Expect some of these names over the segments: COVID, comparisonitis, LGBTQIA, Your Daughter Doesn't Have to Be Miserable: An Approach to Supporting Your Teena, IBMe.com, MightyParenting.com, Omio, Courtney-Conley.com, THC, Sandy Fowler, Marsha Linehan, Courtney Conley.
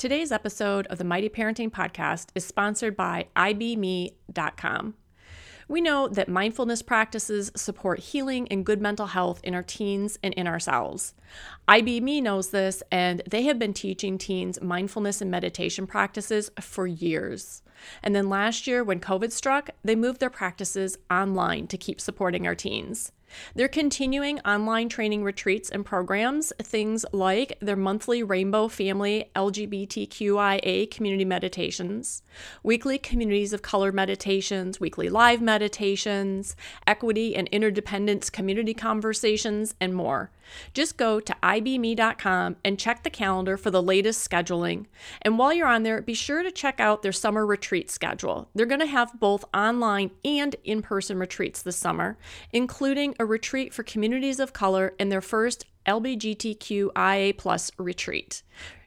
Today's episode of the Mighty Parenting Podcast is sponsored by IBMe.com. We know that mindfulness practices support healing and good mental health in our teens and in ourselves. IBMe knows this, and they have been teaching teens mindfulness and meditation practices for years. And then last year, when COVID struck, they moved their practices online to keep supporting our teens. They're continuing online training retreats and programs, things like their monthly Rainbow Family LGBTQIA community meditations, weekly communities of color meditations, weekly live meditations, equity and interdependence community conversations, and more. Just go to IBMe.com and check the calendar for the latest scheduling. And while you're on there, be sure to check out their summer retreat schedule. They're going to have both online and in-person retreats this summer, including a retreat for communities of color and their first LGBTQIA+ retreat.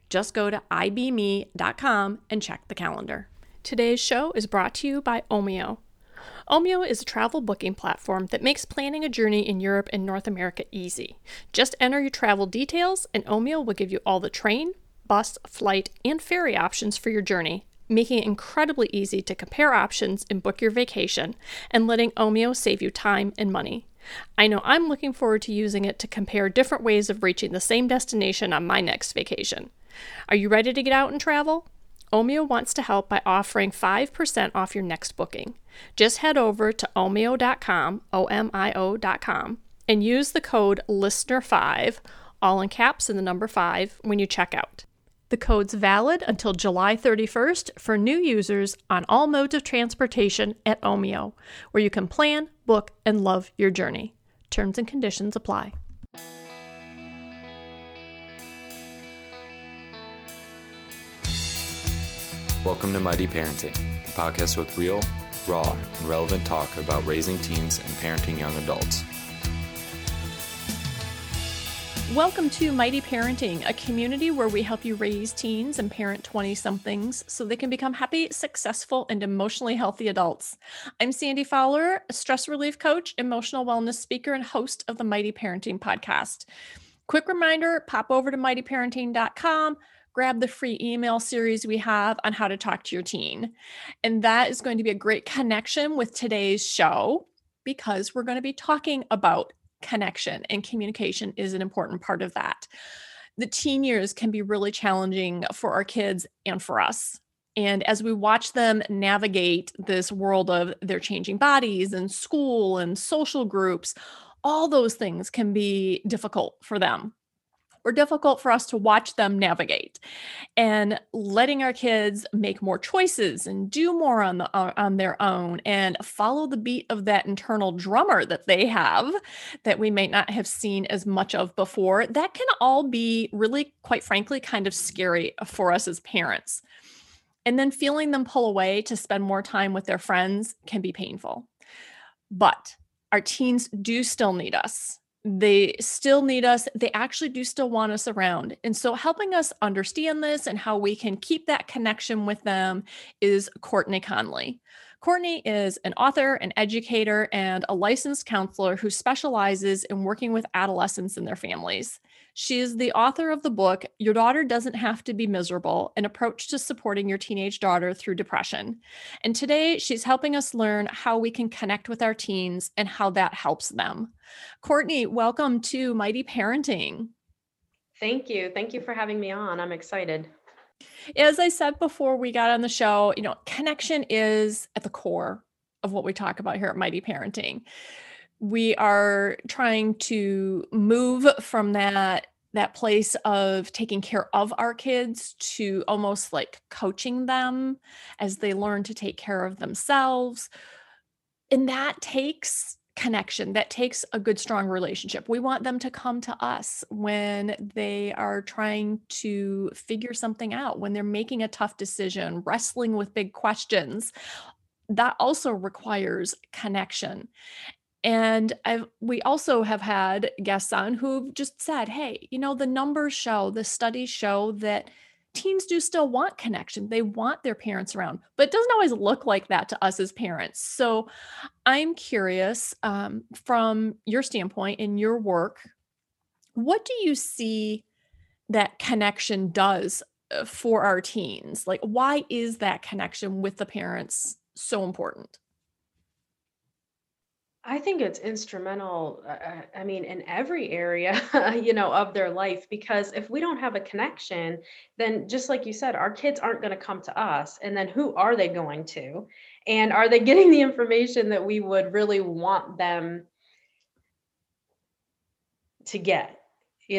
Just go to IBMe.com and check the calendar. Today's show is brought to you by Omio. Omio is a travel booking platform that makes planning a journey in Europe and North America easy. Just enter your travel details and Omio will give you all the train, bus, flight, and ferry options for your journey, making it incredibly easy to compare options and book your vacation, and letting Omio save you time and money. I know I'm looking forward to using it to compare different ways of reaching the same destination on my next vacation. Are you ready to get out and travel? Omio wants to help by offering 5% off your next booking. Just head over to omio.com, O-M-I-O.com, and use the code LISTENER5, all in caps and the number 5, when you check out. The code's valid until July 31st for new users on all modes of transportation at Omio, where you can plan, book, and love your journey. Terms and conditions apply. Welcome to Mighty Parenting, the podcast with real, raw, and relevant talk about raising teens and parenting young adults. Welcome to Mighty Parenting, a community where we help you raise teens and parent 20-somethings so they can become happy, successful, and emotionally healthy adults. I'm Sandy Fowler, a stress relief coach, emotional wellness speaker, and host of the Mighty Parenting Podcast. Quick reminder, pop over to MightyParenting.com, grab the free email series we have on how to talk to your teen. And that is going to be a great connection with today's show, because we're going to be talking about connection, and communication is an important part of that. The teen years can be really challenging for our kids and for us. And as we watch them navigate this world of their changing bodies and school and social groups, all those things can be difficult for them, or difficult for us to watch them navigate. And letting our kids make more choices and do more on their own and follow the beat of that internal drummer that they have that we may not have seen as much of before, that can all be really, quite frankly, kind of scary for us as parents. And then feeling them pull away to spend more time with their friends can be painful. But our teens do still need us. They still need us. They actually do still want us around. And so helping us understand this and how we can keep that connection with them is Courtney Conley. Courtney is an author, an educator, and a licensed counselor who specializes in working with adolescents and their families. She is the author of the book, Your Daughter Doesn't Have to Be Miserable: An Approach to Supporting Your Teenage Daughter Through Depression. And today she's helping us learn how we can connect with our teens and how that helps them. Courtney, welcome to Mighty Parenting. Thank you. Thank you for having me on. I'm excited. As I said before we got on the show, connection is at the core of what we talk about here at Mighty Parenting. We are trying to move from that place of taking care of our kids to almost like coaching them as they learn to take care of themselves. And that takes connection. That takes a good, strong relationship. We want them to come to us when they are trying to figure something out, when they're making a tough decision, wrestling with big questions. That also requires connection. And we also have had guests on who've just said, hey, the numbers show, the studies show that teens do still want connection. They want their parents around, but it doesn't always look like that to us as parents. So I'm curious, from your standpoint in your work, what do you see that connection does for our teens? Like, why is that connection with the parents so important? I think it's instrumental, I mean, in every area, of their life, because if we don't have a connection, then just like you said, our kids aren't going to come to us. And then who are they going to? And are they getting the information that we would really want them to get?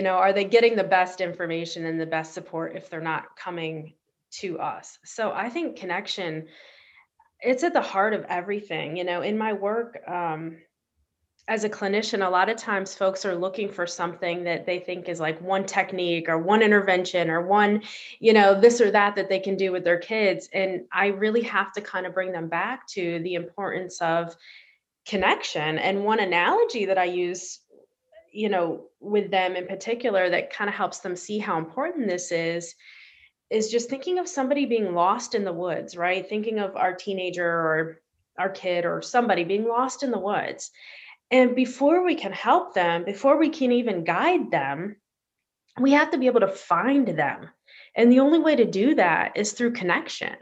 Are they getting the best information and the best support if they're not coming to us? So I think connection, it's at the heart of everything. In my work, as a clinician, a lot of times folks are looking for something that they think is like one technique or one intervention or one, this or that they can do with their kids. And I really have to kind of bring them back to the importance of connection. And one analogy that I use, with them in particular, that kind of helps them see how important this is just thinking of somebody being lost in the woods, right? Thinking of our teenager or our kid or somebody being lost in the woods. And before we can help them, before we can even guide them, we have to be able to find them. And the only way to do that is through connection.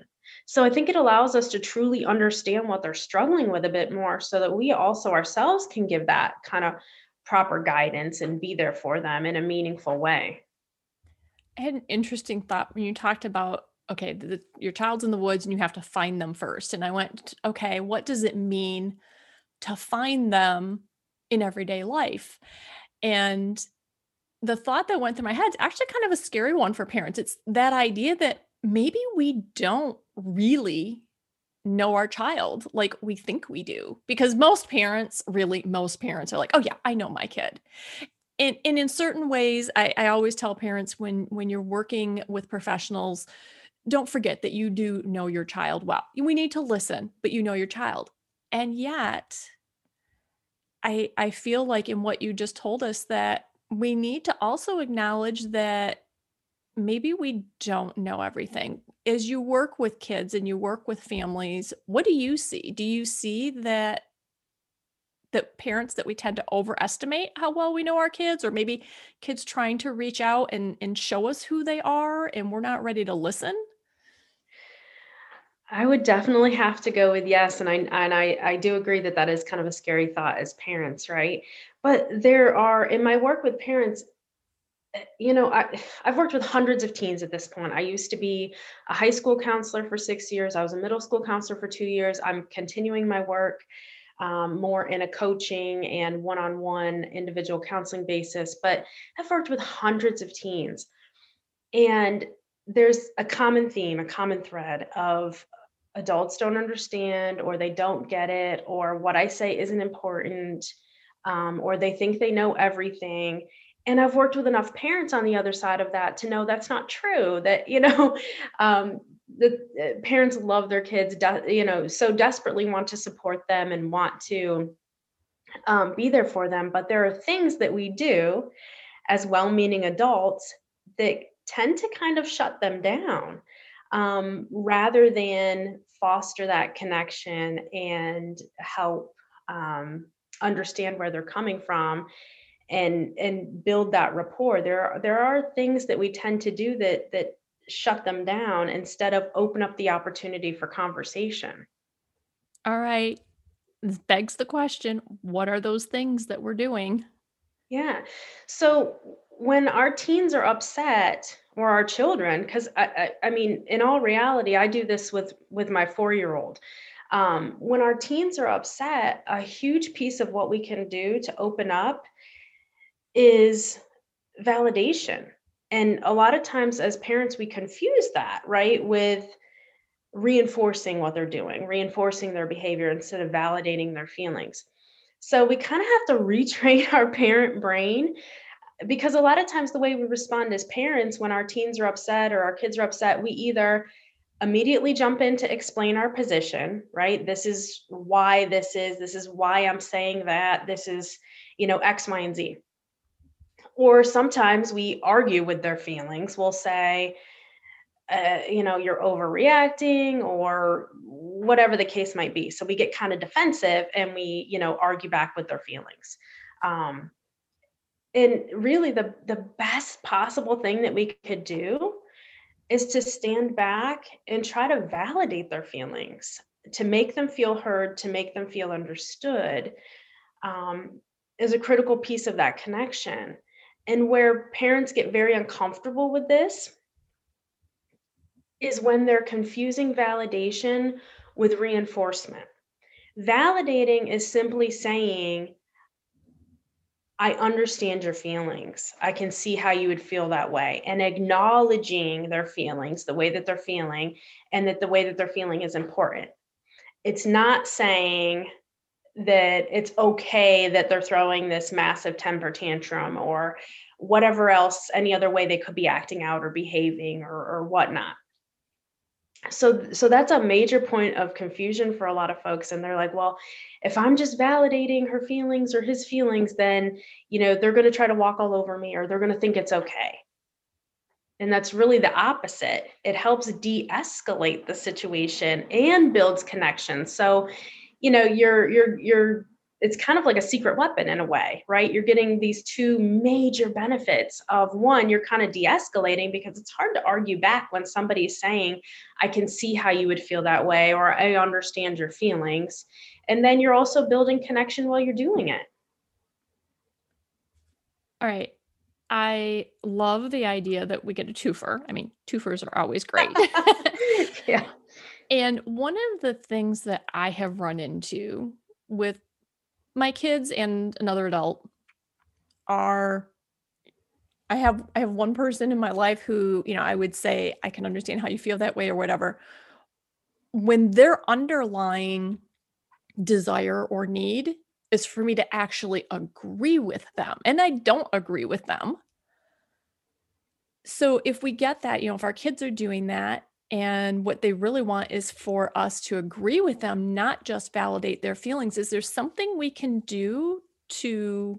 So I think it allows us to truly understand what they're struggling with a bit more, so that we also ourselves can give that kind of proper guidance and be there for them in a meaningful way. I had an interesting thought when you talked about, okay, your child's in the woods and you have to find them first. And I went, okay, what does it mean to find them in everyday life? And the thought that went through my head is actually kind of a scary one for parents. It's that idea that maybe we don't really know our child like we think we do, because most parents are like, oh yeah, I know my kid. And in certain ways, I always tell parents when you're working with professionals, don't forget that you do know your child well. We need to listen, but you know your child. And yet, I feel like in what you just told us that we need to also acknowledge that maybe we don't know everything. As you work with kids and you work with families, what do you see? Do you see that the parents that we tend to overestimate how well we know our kids, or maybe kids trying to reach out and show us who they are and we're not ready to listen? I would definitely have to go with yes. And I do agree that is kind of a scary thought as parents, right? But there are, in my work with parents, I've worked with hundreds of teens at this point. I used to be a high school counselor for 6 years. I was a middle school counselor for 2 years. I'm continuing my work more in a coaching and one-on-one individual counseling basis, but I've worked with hundreds of teens. And there's a common theme, a common thread of adults don't understand, or they don't get it, or what I say isn't important, or they think they know everything. And I've worked with enough parents on the other side of that to know that's not true, that, the parents love their kids, so desperately want to support them and want to be there for them. But there are things that we do as well-meaning adults that tend to kind of shut them down rather than foster that connection and help understand where they're coming from and build that rapport. There are things that we tend to do that shut them down instead of open up the opportunity for conversation. All right. This begs the question, what are those things that we're doing? Yeah. So when our teens are upset, or our children, because I mean, in all reality, I do this with my 4-year-old. When our teens are upset, a huge piece of what we can do to open up is validation. And a lot of times as parents, we confuse that, right, with reinforcing what they're doing, reinforcing their behavior instead of validating their feelings. So we kind of have to retrain our parent brain, because a lot of times the way we respond as parents when our teens are upset or our kids are upset, we either immediately jump in to explain our position, right? This is why I'm saying that, this is, X, Y, and Z. Or sometimes we argue with their feelings. We'll say, you're overreacting, or whatever the case might be. So we get kind of defensive and we, argue back with their feelings. And really the best possible thing that we could do is to stand back and try to validate their feelings, to make them feel heard, to make them feel understood, is a critical piece of that connection. And where parents get very uncomfortable with this is when they're confusing validation with reinforcement. Validating is simply saying, I understand your feelings. I can see how you would feel that way, and acknowledging their feelings, the way that they're feeling, and that the way that they're feeling is important. It's not saying that it's okay that they're throwing this massive temper tantrum or whatever else, any other way they could be acting out or behaving or whatnot. So that's a major point of confusion for a lot of folks. And they're like, well, if I'm just validating her feelings or his feelings, then, you know, they're going to try to walk all over me, or they're going to think it's okay. And that's really the opposite. It helps de-escalate the situation and builds connection. So, you know, it's kind of like a secret weapon in a way, right? You're getting these two major benefits of, one, you're kind of de-escalating, because it's hard to argue back when somebody's saying, I can see how you would feel that way, or I understand your feelings. And then you're also building connection while you're doing it. All right. I love the idea that we get a twofer. I mean, twofers are always great. Yeah. And one of the things that I have run into with my kids and another adult are, I have one person in my life who, you know, I would say, I can understand how you feel that way or whatever. When their underlying desire or need is for me to actually agree with them, and I don't agree with them. So if we get that, you know, if our kids are doing that, and what they really want is for us to agree with them, not just validate their feelings. Is there something we can do to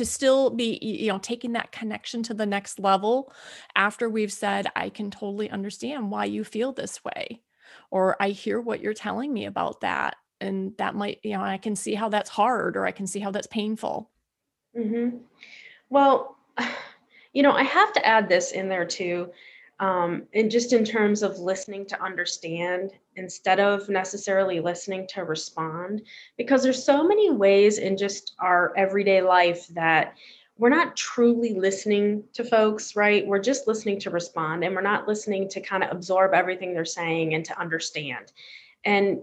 still be, you know, taking that connection to the next level after we've said, I can totally understand why you feel this way, or I hear what you're telling me about that. And that might, you know, I can see how that's hard, or I can see how that's painful. Mm-hmm. Well, you know, I have to add this in there too. And just in terms of listening to understand instead of necessarily listening to respond, because there's so many ways in just our everyday life that we're not truly listening to folks, right? We're just listening to respond, and we're not listening to kind of absorb everything they're saying and to understand. And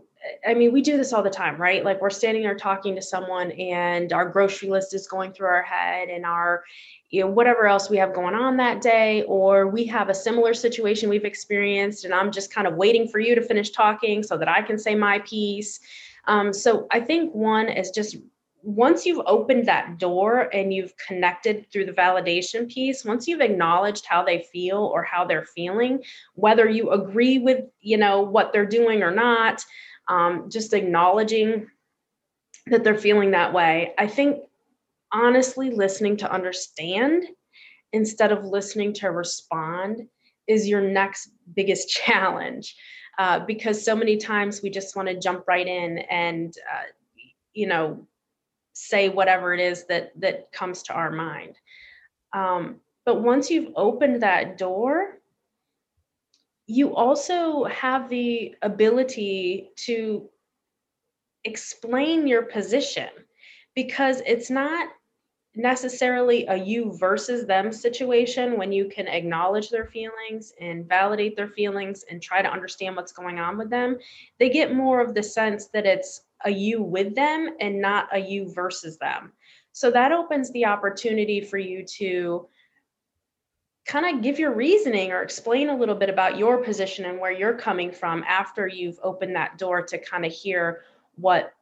I mean, we do this all the time, right? Like, we're standing there talking to someone and our grocery list is going through our head, and our, you know, whatever else we have going on that day, or we have a similar situation we've experienced, and I'm just kind of waiting for you to finish talking so that I can say my piece. So I think one is just, once you've opened that door and you've connected through the validation piece, once you've acknowledged how they feel or how they're feeling, whether you agree with, you know, what they're doing or not, just acknowledging that they're feeling that way. I think honestly listening to understand instead of listening to respond is your next biggest challenge, because so many times we just want to jump right in and, you know, say whatever it is that comes to our mind. But once you've opened that door, you also have the ability to explain your position, because it's not necessarily a you versus them situation when you can acknowledge their feelings and validate their feelings and try to understand what's going on with them. They get more of the sense that it's a you with them and not a you versus them. So that opens the opportunity for you to kind of give your reasoning or explain a little bit about your position and where you're coming from after you've opened that door to kind of hear what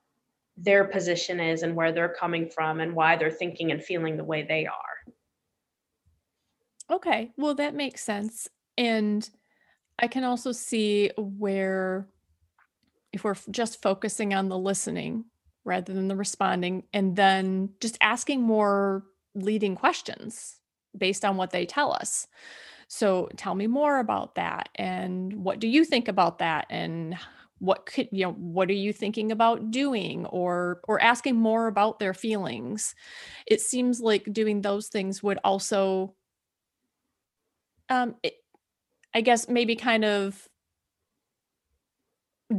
their position is and where they're coming from and why they're thinking and feeling the way they are. Okay. Well, that makes sense. And I can also see where, if we're just focusing on the listening rather than the responding, and then just asking more leading questions based on what they tell us. So tell me more about that. And what do you think about that? And what could, you know, what are you thinking about doing, or asking more about their feelings? It seems like doing those things would also, I guess maybe kind of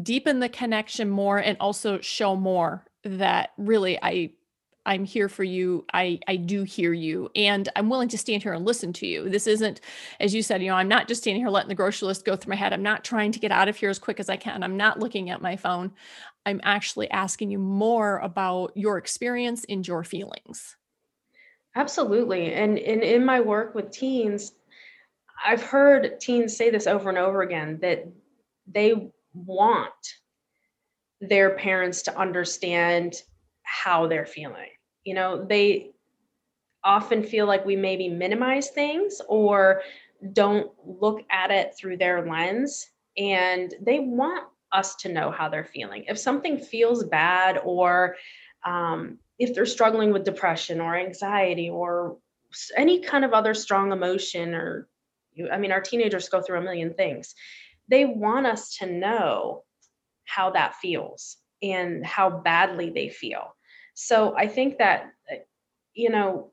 deepen the connection more and also show more that really I'm here for you. I do hear you, and I'm willing to stand here and listen to you. This isn't, as you said, you know, I'm not just standing here letting the grocery list go through my head. I'm not trying to get out of here as quick as I can. I'm not looking at my phone. I'm actually asking you more about your experience and your feelings. Absolutely. And in my work with teens, I've heard teens say this over and over again, that they want their parents to understand how they're feeling. You know, they often feel like we maybe minimize things or don't look at it through their lens, and they want us to know how they're feeling. If something feels bad, or if they're struggling with depression or anxiety or any kind of other strong emotion, or, I mean, our teenagers go through a million things. They want us to know how that feels and how badly they feel. So I think that, you know,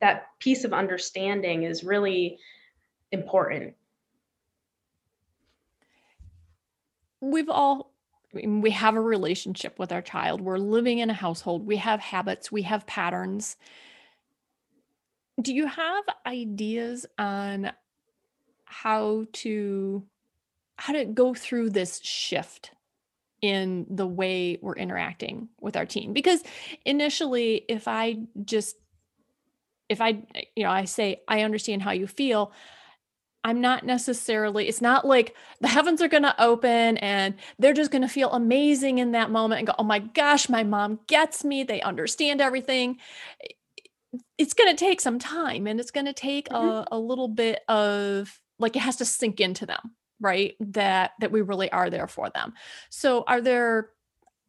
that piece of understanding is really important. We have a relationship with our child. We're living in a household. We have habits. We have patterns. Do you have ideas on how to go through this shift in the way we're interacting with our teen? Because initially, I say, I understand how you feel, I'm not necessarily, it's not like the heavens are going to open and they're just going to feel amazing in that moment and go, oh my gosh, my mom gets me. They understand everything. It's going to take some time, and it's going to take a little bit of, like, it has to sink into them, right? That we really are there for them. So are there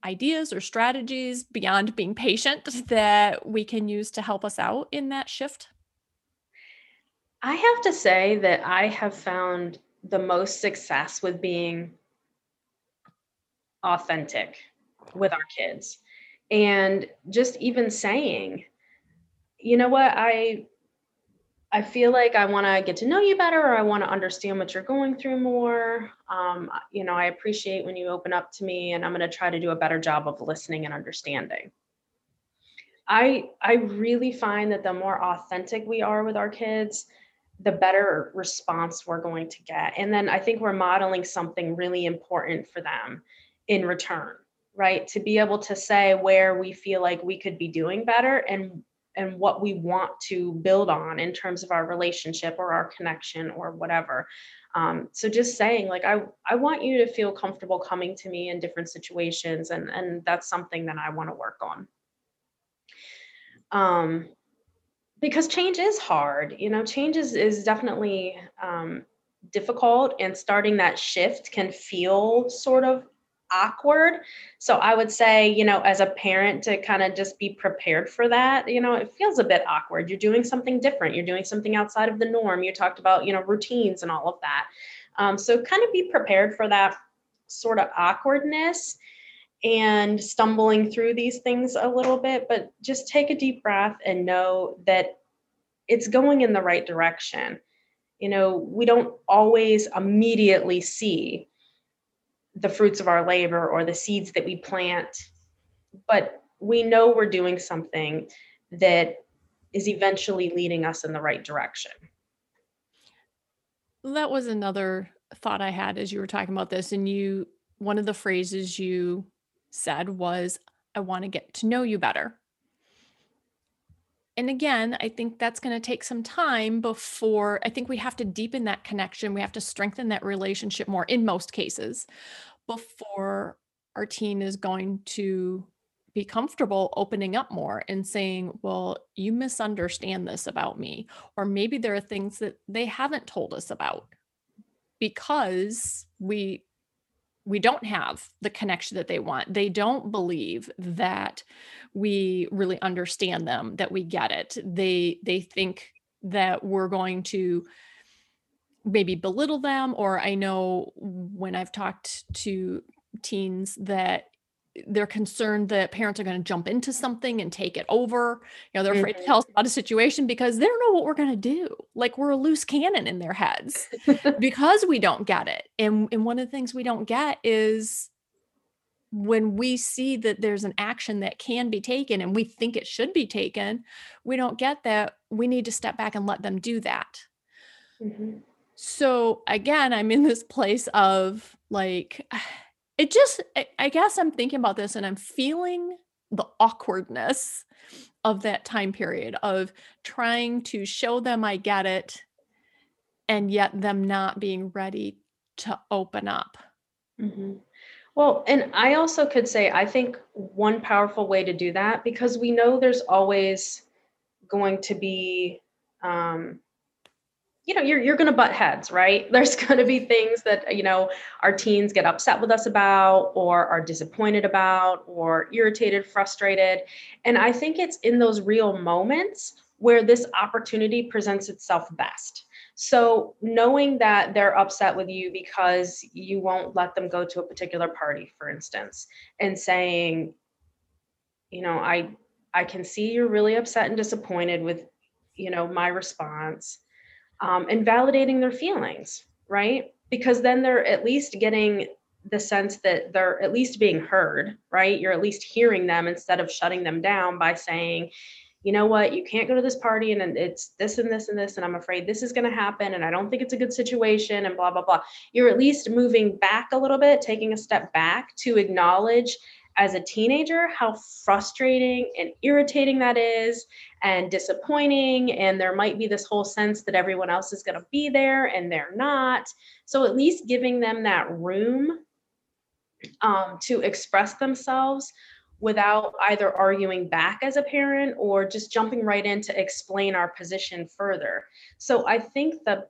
ideas or strategies beyond being patient that we can use to help us out in that shift? I have to say that I have found the most success with being authentic with our kids, and just even saying, you know what, I feel like I want to get to know you better, or I want to understand what you're going through more. You know, I appreciate when you open up to me, and I'm going to try to do a better job of listening and understanding. I really find that the more authentic we are with our kids, the better response we're going to get. And then I think we're modeling something really important for them in return, right? To be able to say where we feel like we could be doing better, and what we want to build on in terms of our relationship or our connection or whatever. So just saying, like, I want you to feel comfortable coming to me in different situations. And that's something that I want to work on. Because change is hard, you know, change is definitely difficult, and starting that shift can feel sort of awkward. So I would say, you know, as a parent, to kind of just be prepared for that. You know, it feels a bit awkward. You're doing something different. You're doing something outside of the norm. You talked about, you know, routines and all of that. So kind of be prepared for that sort of awkwardness and stumbling through these things a little bit, but just take a deep breath and know that it's going in the right direction. You know, we don't always immediately see the fruits of our labor or the seeds that we plant, but we know we're doing something that is eventually leading us in the right direction. That was another thought I had as you were talking about this, and one of the phrases you said was, I want to get to know you better. And again, I think that's going to take some time before, I think we have to deepen that connection. We have to strengthen that relationship more in most cases before our teen is going to be comfortable opening up more and saying, well, you misunderstand this about me, or maybe there are things that they haven't told us about because we don't have the connection that they want. They don't believe that we really understand them, that we get it. They think that we're going to maybe belittle them. Or I know when I've talked to teens that they're concerned that parents are going to jump into something and take it over. You know, they're afraid to tell us about a situation because they don't know what we're going to do. Like we're a loose cannon in their heads because we don't get it. And one of the things we don't get is when we see that there's an action that can be taken and we think it should be taken, we don't get that. We need to step back and let them do that. Mm-hmm. So again, I'm in this place of like, it just, I guess I'm thinking about this and I'm feeling the awkwardness of that time period of trying to show them I get it and yet them not being ready to open up. Mm-hmm. Well, and I also could say, I think one powerful way to do that, because we know there's always going to be, you know, you're going to butt heads, right? There's going to be things that, you know, our teens get upset with us about, or are disappointed about, or irritated, frustrated. And I think it's in those real moments where this opportunity presents itself best. So knowing that they're upset with you because you won't let them go to a particular party, for instance, and saying, you know, I can see you're really upset and disappointed with, you know, my response. And validating their feelings, right? Because then they're at least getting the sense that they're at least being heard, right? You're at least hearing them instead of shutting them down by saying, you know what, you can't go to this party and it's this and this and this, and I'm afraid this is going to happen and I don't think it's a good situation and blah, blah, blah. You're at least moving back a little bit, taking a step back to acknowledge as a teenager how frustrating and irritating that is and disappointing. And there might be this whole sense that everyone else is going to be there and they're not. So at least giving them that room to express themselves without either arguing back as a parent or just jumping right in to explain our position further. So I think the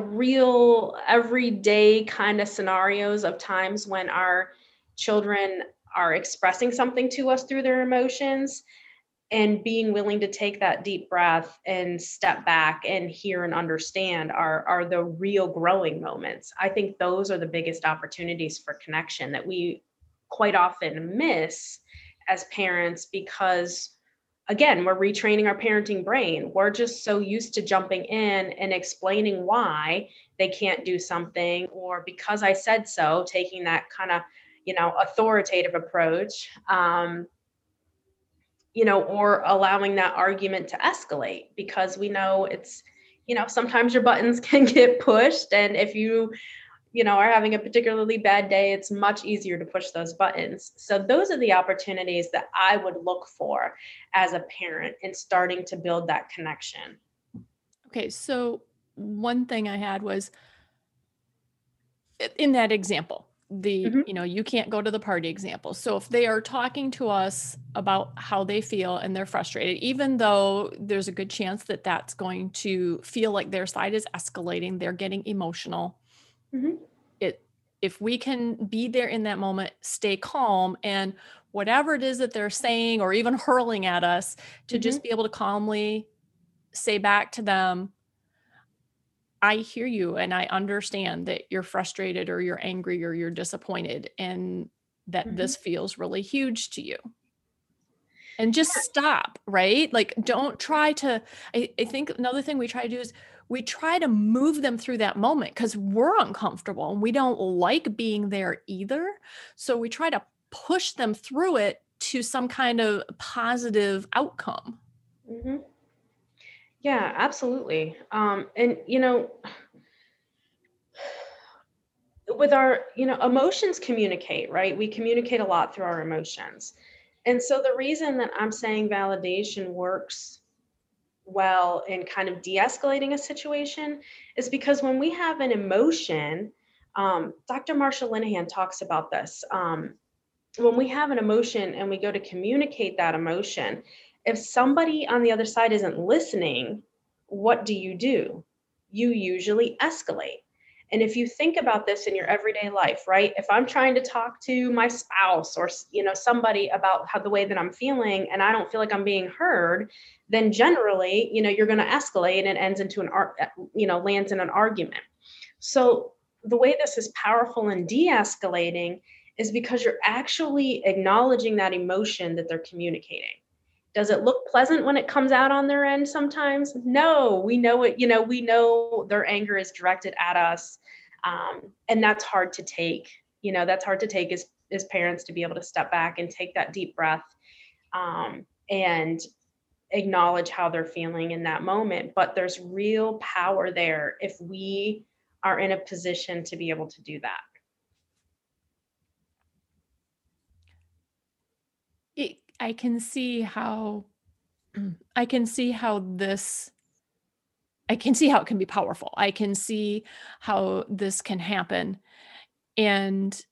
real everyday kind of scenarios of times when our children are expressing something to us through their emotions and being willing to take that deep breath and step back and hear and understand are the real growing moments. I think those are the biggest opportunities for connection that we quite often miss as parents because, again, we're retraining our parenting brain. We're just so used to jumping in and explaining why they can't do something, or because I said so, taking that kind of, you know, authoritative approach, you know, or allowing that argument to escalate because we know it's, you know, sometimes your buttons can get pushed. And if you know, are having a particularly bad day, it's much easier to push those buttons. So those are the opportunities that I would look for as a parent in starting to build that connection. Okay. So one thing I had was in that example, the, mm-hmm. you know, you can't go to the party example. So if they are talking to us about how they feel and they're frustrated, even though there's a good chance that that's going to feel like their side is escalating, they're getting emotional. Mm-hmm. If we can be there in that moment, stay calm, and whatever it is that they're saying or even hurling at us, to mm-hmm. just be able to calmly say back to them, I hear you and I understand that you're frustrated or you're angry or you're disappointed and that mm-hmm. this feels really huge to you. And just stop, right? Like, don't try to, I think another thing we try to do is we try to move them through that moment because we're uncomfortable and we don't like being there either. So we try to push them through it to some kind of positive outcome. Mm-hmm. Yeah, absolutely. And, you know, with our, you know, emotions communicate, right? We communicate a lot through our emotions. And so the reason that I'm saying validation works well in kind of de-escalating a situation is because when we have an emotion, Dr. Marsha Linehan talks about this. When we have an emotion and we go to communicate that emotion, if somebody on the other side isn't listening, what do? You usually escalate. And if you think about this in your everyday life, right? If I'm trying to talk to my spouse or, you know, somebody about how the way that I'm feeling and I don't feel like I'm being heard, then generally, you know, you're going to escalate and it ends into lands in an argument. So the way this is powerful in de-escalating is because you're actually acknowledging that emotion that they're communicating. Does it look pleasant when it comes out on their end sometimes? No, we know it, we know their anger is directed at us. And that's hard to take, that's hard to take as parents, to be able to step back and take that deep breath and acknowledge how they're feeling in that moment. But there's real power there if we are in a position to be able to do that. I can see how it can be powerful. I can see how this can happen. And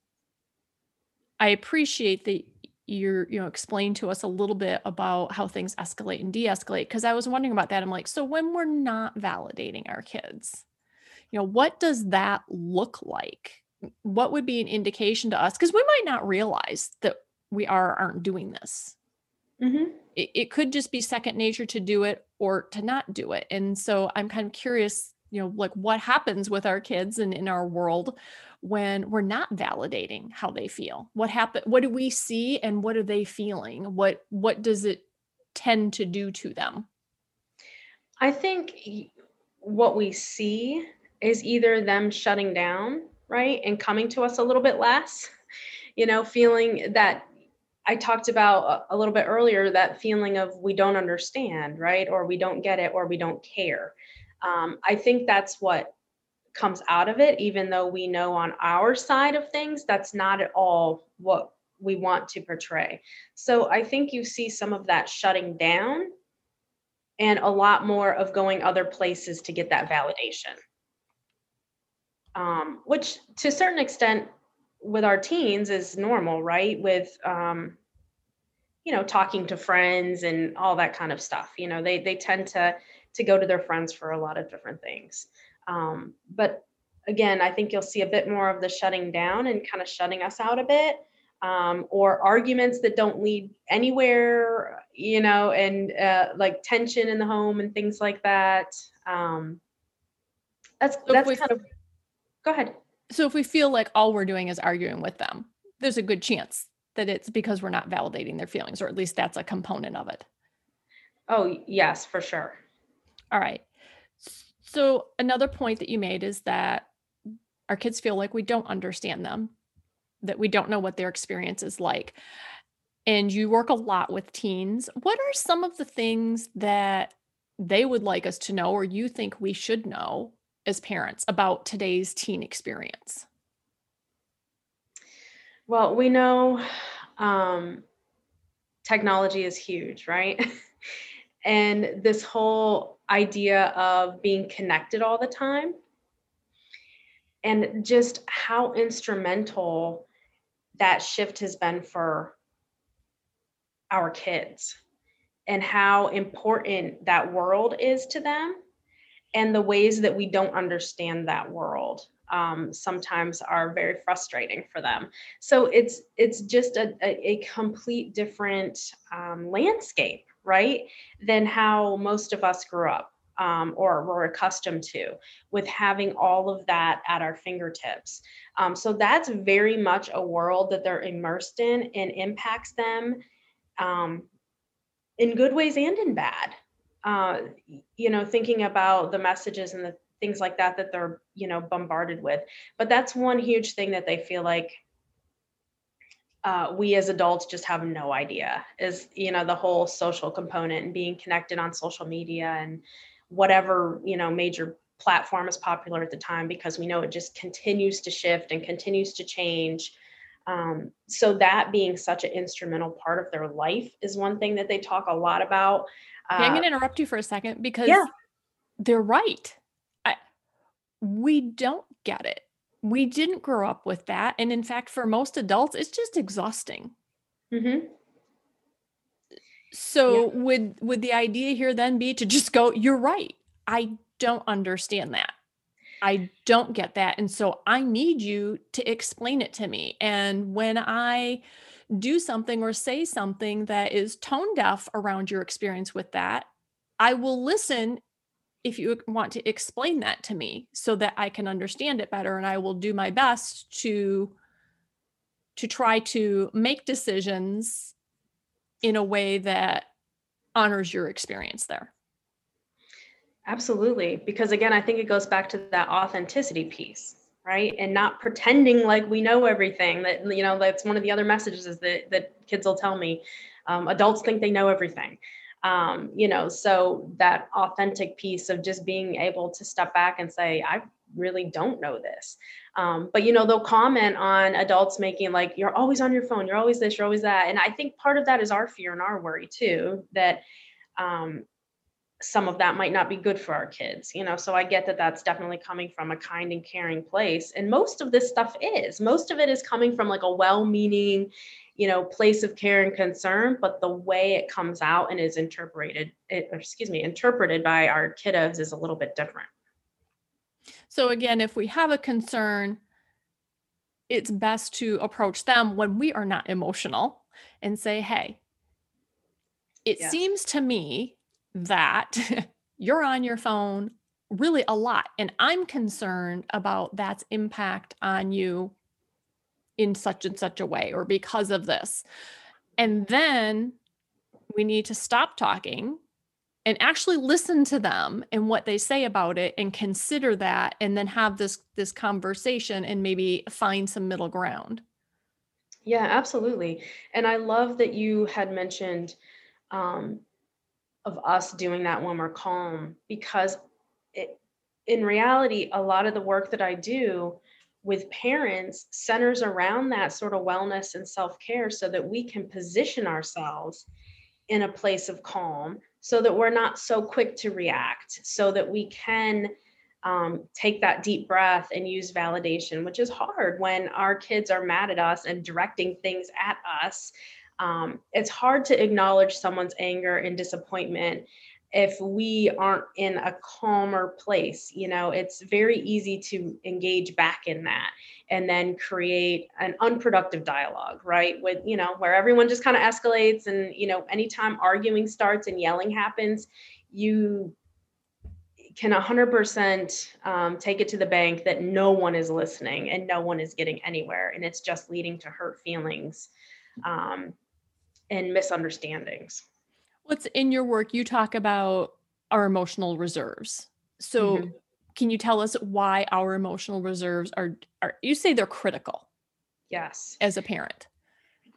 I appreciate that you're, explain to us a little bit about how things escalate and de-escalate. Cause I was wondering about that. I'm like, so when we're not validating our kids, what does that look like? What would be an indication to us? Cause we might not realize that we are or aren't doing this. Mm-hmm. It could just be second nature to do it or to not do it. And so I'm kind of curious, like what happens with our kids and in our world when we're not validating how they feel. What happens? What do we see and what are they feeling? What does it tend to do to them? I think what we see is either them shutting down, right, and coming to us a little bit less, feeling that. I talked about a little bit earlier, that feeling of we don't understand, right? Or we don't get it, or we don't care. I think that's what comes out of it, even though we know on our side of things, that's not at all what we want to portray. So I think you see some of that shutting down and a lot more of going other places to get that validation. Which to a certain extent, with our teens is normal, right? With, talking to friends and all that kind of stuff, they tend to go to their friends for a lot of different things. But again, I think you'll see a bit more of the shutting down and kind of shutting us out a bit, or arguments that don't lead anywhere, and like tension in the home and things like that. That's kind of, go ahead. So if we feel like all we're doing is arguing with them, there's a good chance that it's because we're not validating their feelings, or at least that's a component of it. Oh, yes, for sure. All right. So another point that you made is that our kids feel like we don't understand them, that we don't know what their experience is like. And you work a lot with teens. What are some of the things that they would like us to know, or you think we should know as parents about today's teen experience? Well, we know technology is huge, right? And this whole idea of being connected all the time, and just how instrumental that shift has been for our kids, and how important that world is to them. And the ways that we don't understand that world sometimes are very frustrating for them. So it's just a complete different landscape, right, than how most of us grew up or were accustomed to, with having all of that at our fingertips. So that's very much a world that they're immersed in, and impacts them in good ways and in bad. Thinking about the messages and the things like that they're, bombarded with. But that's one huge thing that they feel like we as adults just have no idea is, the whole social component and being connected on social media and whatever, major platform is popular at the time, because we know it just continues to shift and continues to change. So that being such an instrumental part of their life is one thing that they talk a lot about. I'm going to interrupt you for a second because they're right. We don't get it. We didn't grow up with that. And in fact, for most adults, it's just exhausting. Mm-hmm. So would the idea here then be to just go, you're right. I don't understand that. I don't get that. And so I need you to explain it to me. And when I do something or say something that is tone deaf around your experience with that, I will listen if you want to explain that to me so that I can understand it better. And I will do my best to try to make decisions in a way that honors your experience there. Absolutely. Because again, I think it goes back to that authenticity piece, right? And not pretending like we know everything. That, you know, that's one of the other messages is that kids will tell me, adults think they know everything. You know, so that authentic piece of just being able to step back and say, I really don't know this. But, you know, they'll comment on adults making like, you're always on your phone, you're always this, you're always that. And I think part of that is our fear and our worry too, that, some of that might not be good for our kids, you know? So I get that that's definitely coming from a kind and caring place. And most of this stuff is, most of it is coming from like a well-meaning, you know, place of care and concern, but the way it comes out and is interpreted by our kiddos is a little bit different. So again, if we have a concern, it's best to approach them when we are not emotional and say, hey, it seems to me that you're on your phone really a lot, and I'm concerned about that's impact on you in such and such a way, or because of this. And then we need to stop talking and actually listen to them and what they say about it and consider that, and then have this conversation and maybe find some middle ground. Yeah, absolutely. And I love that you had mentioned, of us doing that when we're calm, because in reality, a lot of the work that I do with parents centers around that sort of wellness and self-care so that we can position ourselves in a place of calm so that we're not so quick to react, so that we can take that deep breath and use validation, which is hard when our kids are mad at us and directing things at us. It's hard to acknowledge someone's anger and disappointment if we aren't in a calmer place. You know, it's very easy to engage back in that and then create an unproductive dialogue, right? With, you know, where everyone just kind of escalates and, you know, anytime arguing starts and yelling happens, you can 100% take it to the bank that no one is listening and no one is getting anywhere. And it's just leading to hurt feelings, and misunderstandings. What's in your work? You talk about our emotional reserves. So can you tell us why our emotional reserves are you say they're critical? Yes. As a parent?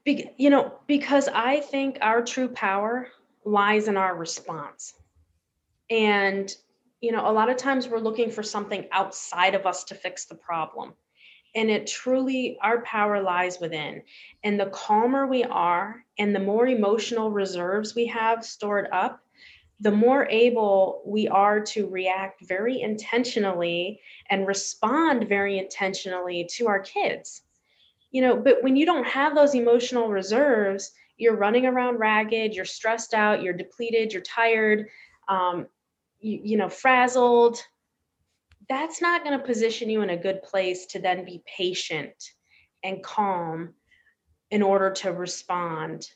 Because I think our true power lies in our response. And, you know, a lot of times we're looking for something outside of us to fix the problem. And it truly, our power lies within. And the calmer we are and the more emotional reserves we have stored up, the more able we are to react very intentionally and respond very intentionally to our kids. You know, but when you don't have those emotional reserves, you're running around ragged, you're stressed out, you're depleted, you're tired, frazzled. That's not going to position you in a good place to then be patient and calm in order to respond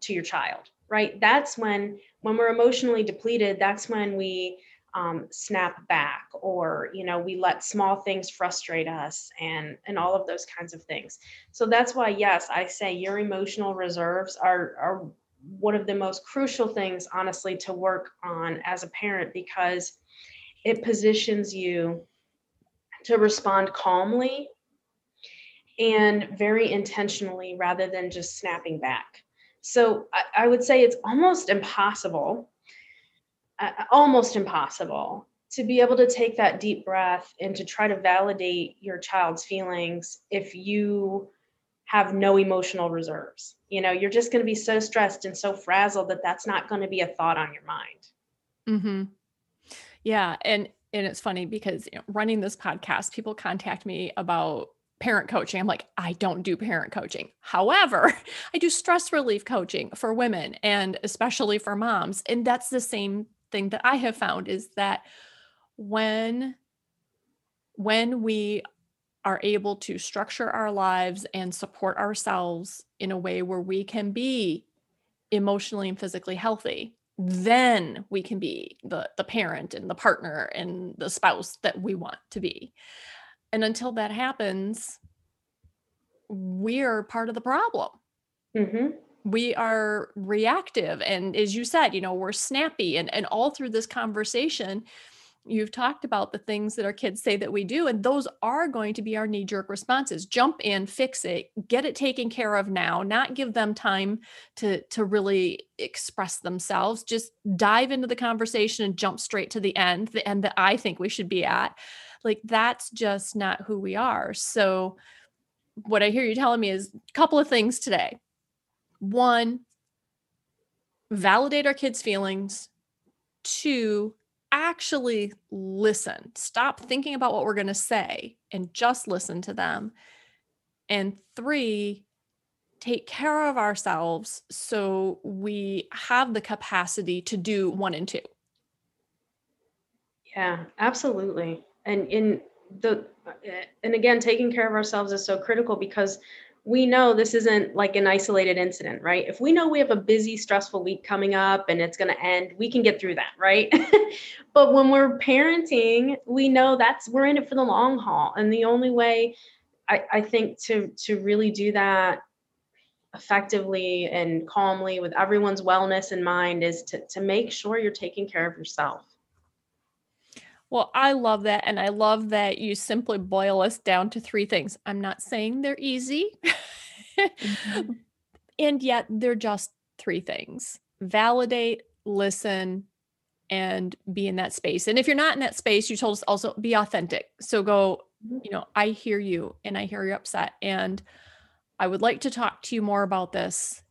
to your child, right? That's when we're emotionally depleted, that's when we snap back, or, you know, we let small things frustrate us and all of those kinds of things. So that's why, yes, I say your emotional reserves are one of the most crucial things, honestly, to work on as a parent, because it positions you to respond calmly and very intentionally rather than just snapping back. So I would say it's almost impossible to be able to take that deep breath and to try to validate your child's feelings if you have no emotional reserves. You know, you're just going to be so stressed and so frazzled that that's not going to be a thought on your mind. Mm-hmm. Yeah. And it's funny because, you know, running this podcast, people contact me about parent coaching. I'm like, I don't do parent coaching. However, I do stress relief coaching for women and especially for moms. And that's the same thing that I have found is that when we are able to structure our lives and support ourselves in a way where we can be emotionally and physically healthy, then we can be the parent and the partner and the spouse that we want to be. And until that happens, we're part of the problem. Mm-hmm. We are reactive. And as you said, you know, we're snappy. And all through this conversation, you've talked about the things that our kids say that we do. And those are going to be our knee-jerk responses. Jump in, fix it, get it taken care of now, not give them time to really express themselves. Just dive into the conversation and jump straight to the end that I think we should be at. Like, that's just not who we are. So what I hear you telling me is a couple of things today. One, validate our kids' feelings. Two, actually listen. Stop thinking about what we're going to say and just listen to them. And three, take care of ourselves so we have the capacity to do one and two. Yeah, absolutely. And again, taking care of ourselves is so critical because we know this isn't like an isolated incident, right? If we know we have a busy, stressful week coming up and it's going to end, we can get through that, right? But when we're parenting, we know we're in it for the long haul. And the only way I think to really do that effectively and calmly with everyone's wellness in mind is to make sure you're taking care of yourself. Well, I love that. And I love that you simply boil us down to three things. I'm not saying they're easy, mm-hmm. and yet they're just three things: validate, listen, and be in that space. And if you're not in that space, you told us also be authentic. So go, you know, I hear you and I hear you're upset. And I would like to talk to you more about this.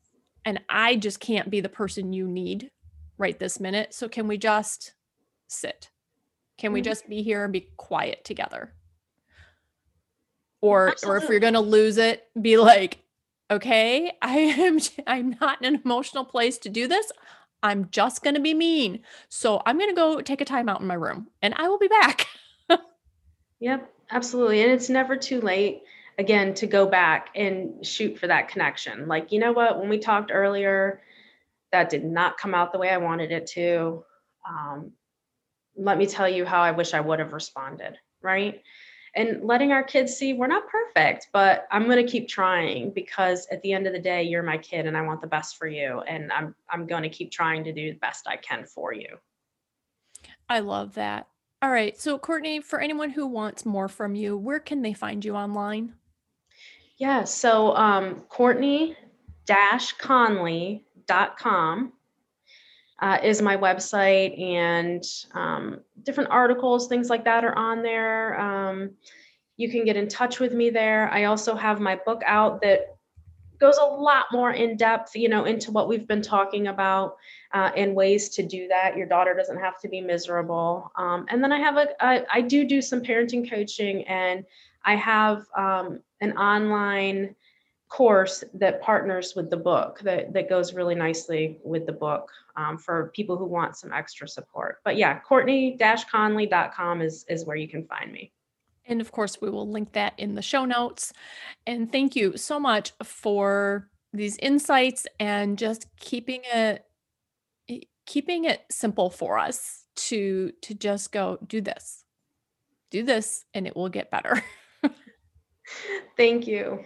And I just can't be the person you need right this minute. So can we just sit? Can we just be here and be quiet together? Or if you're going to lose it, be like, okay, I'm not in an emotional place to do this. I'm just going to be mean. So I'm going to go take a time out in my room and I will be back. Yep, absolutely. And it's never too late, again, to go back and shoot for that connection. Like, you know what, when we talked earlier, that did not come out the way I wanted it to. Let me tell you how I wish I would have responded, right? And letting our kids see we're not perfect, but I'm going to keep trying because at the end of the day, you're my kid and I want the best for you. And I'm going to keep trying to do the best I can for you. I love that. All right. So Courtney, for anyone who wants more from you, where can they find you online? Yeah. So Courtney-Conley.com. Is my website, and different articles, things like that are on there. You can get in touch with me there. I also have my book out that goes a lot more in depth, you know, into what we've been talking about and ways to do that. Your daughter doesn't have to be miserable. And then I have I do some parenting coaching, and I have an online course that partners with the book that goes really nicely with the book for people who want some extra support. But yeah, Courtney-Conley.com is where you can find me. And of course, we will link that in the show notes. And thank you so much for these insights and just keeping it simple for us to just go do this and it will get better. Thank you.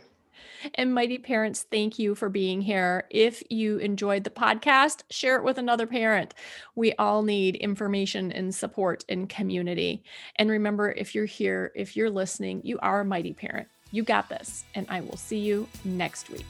And Mighty Parents, thank you for being here. If you enjoyed the podcast, share it with another parent. We all need information and support and community. And remember, if you're here, if you're listening, you are a mighty parent. You got this. And I will see you next week.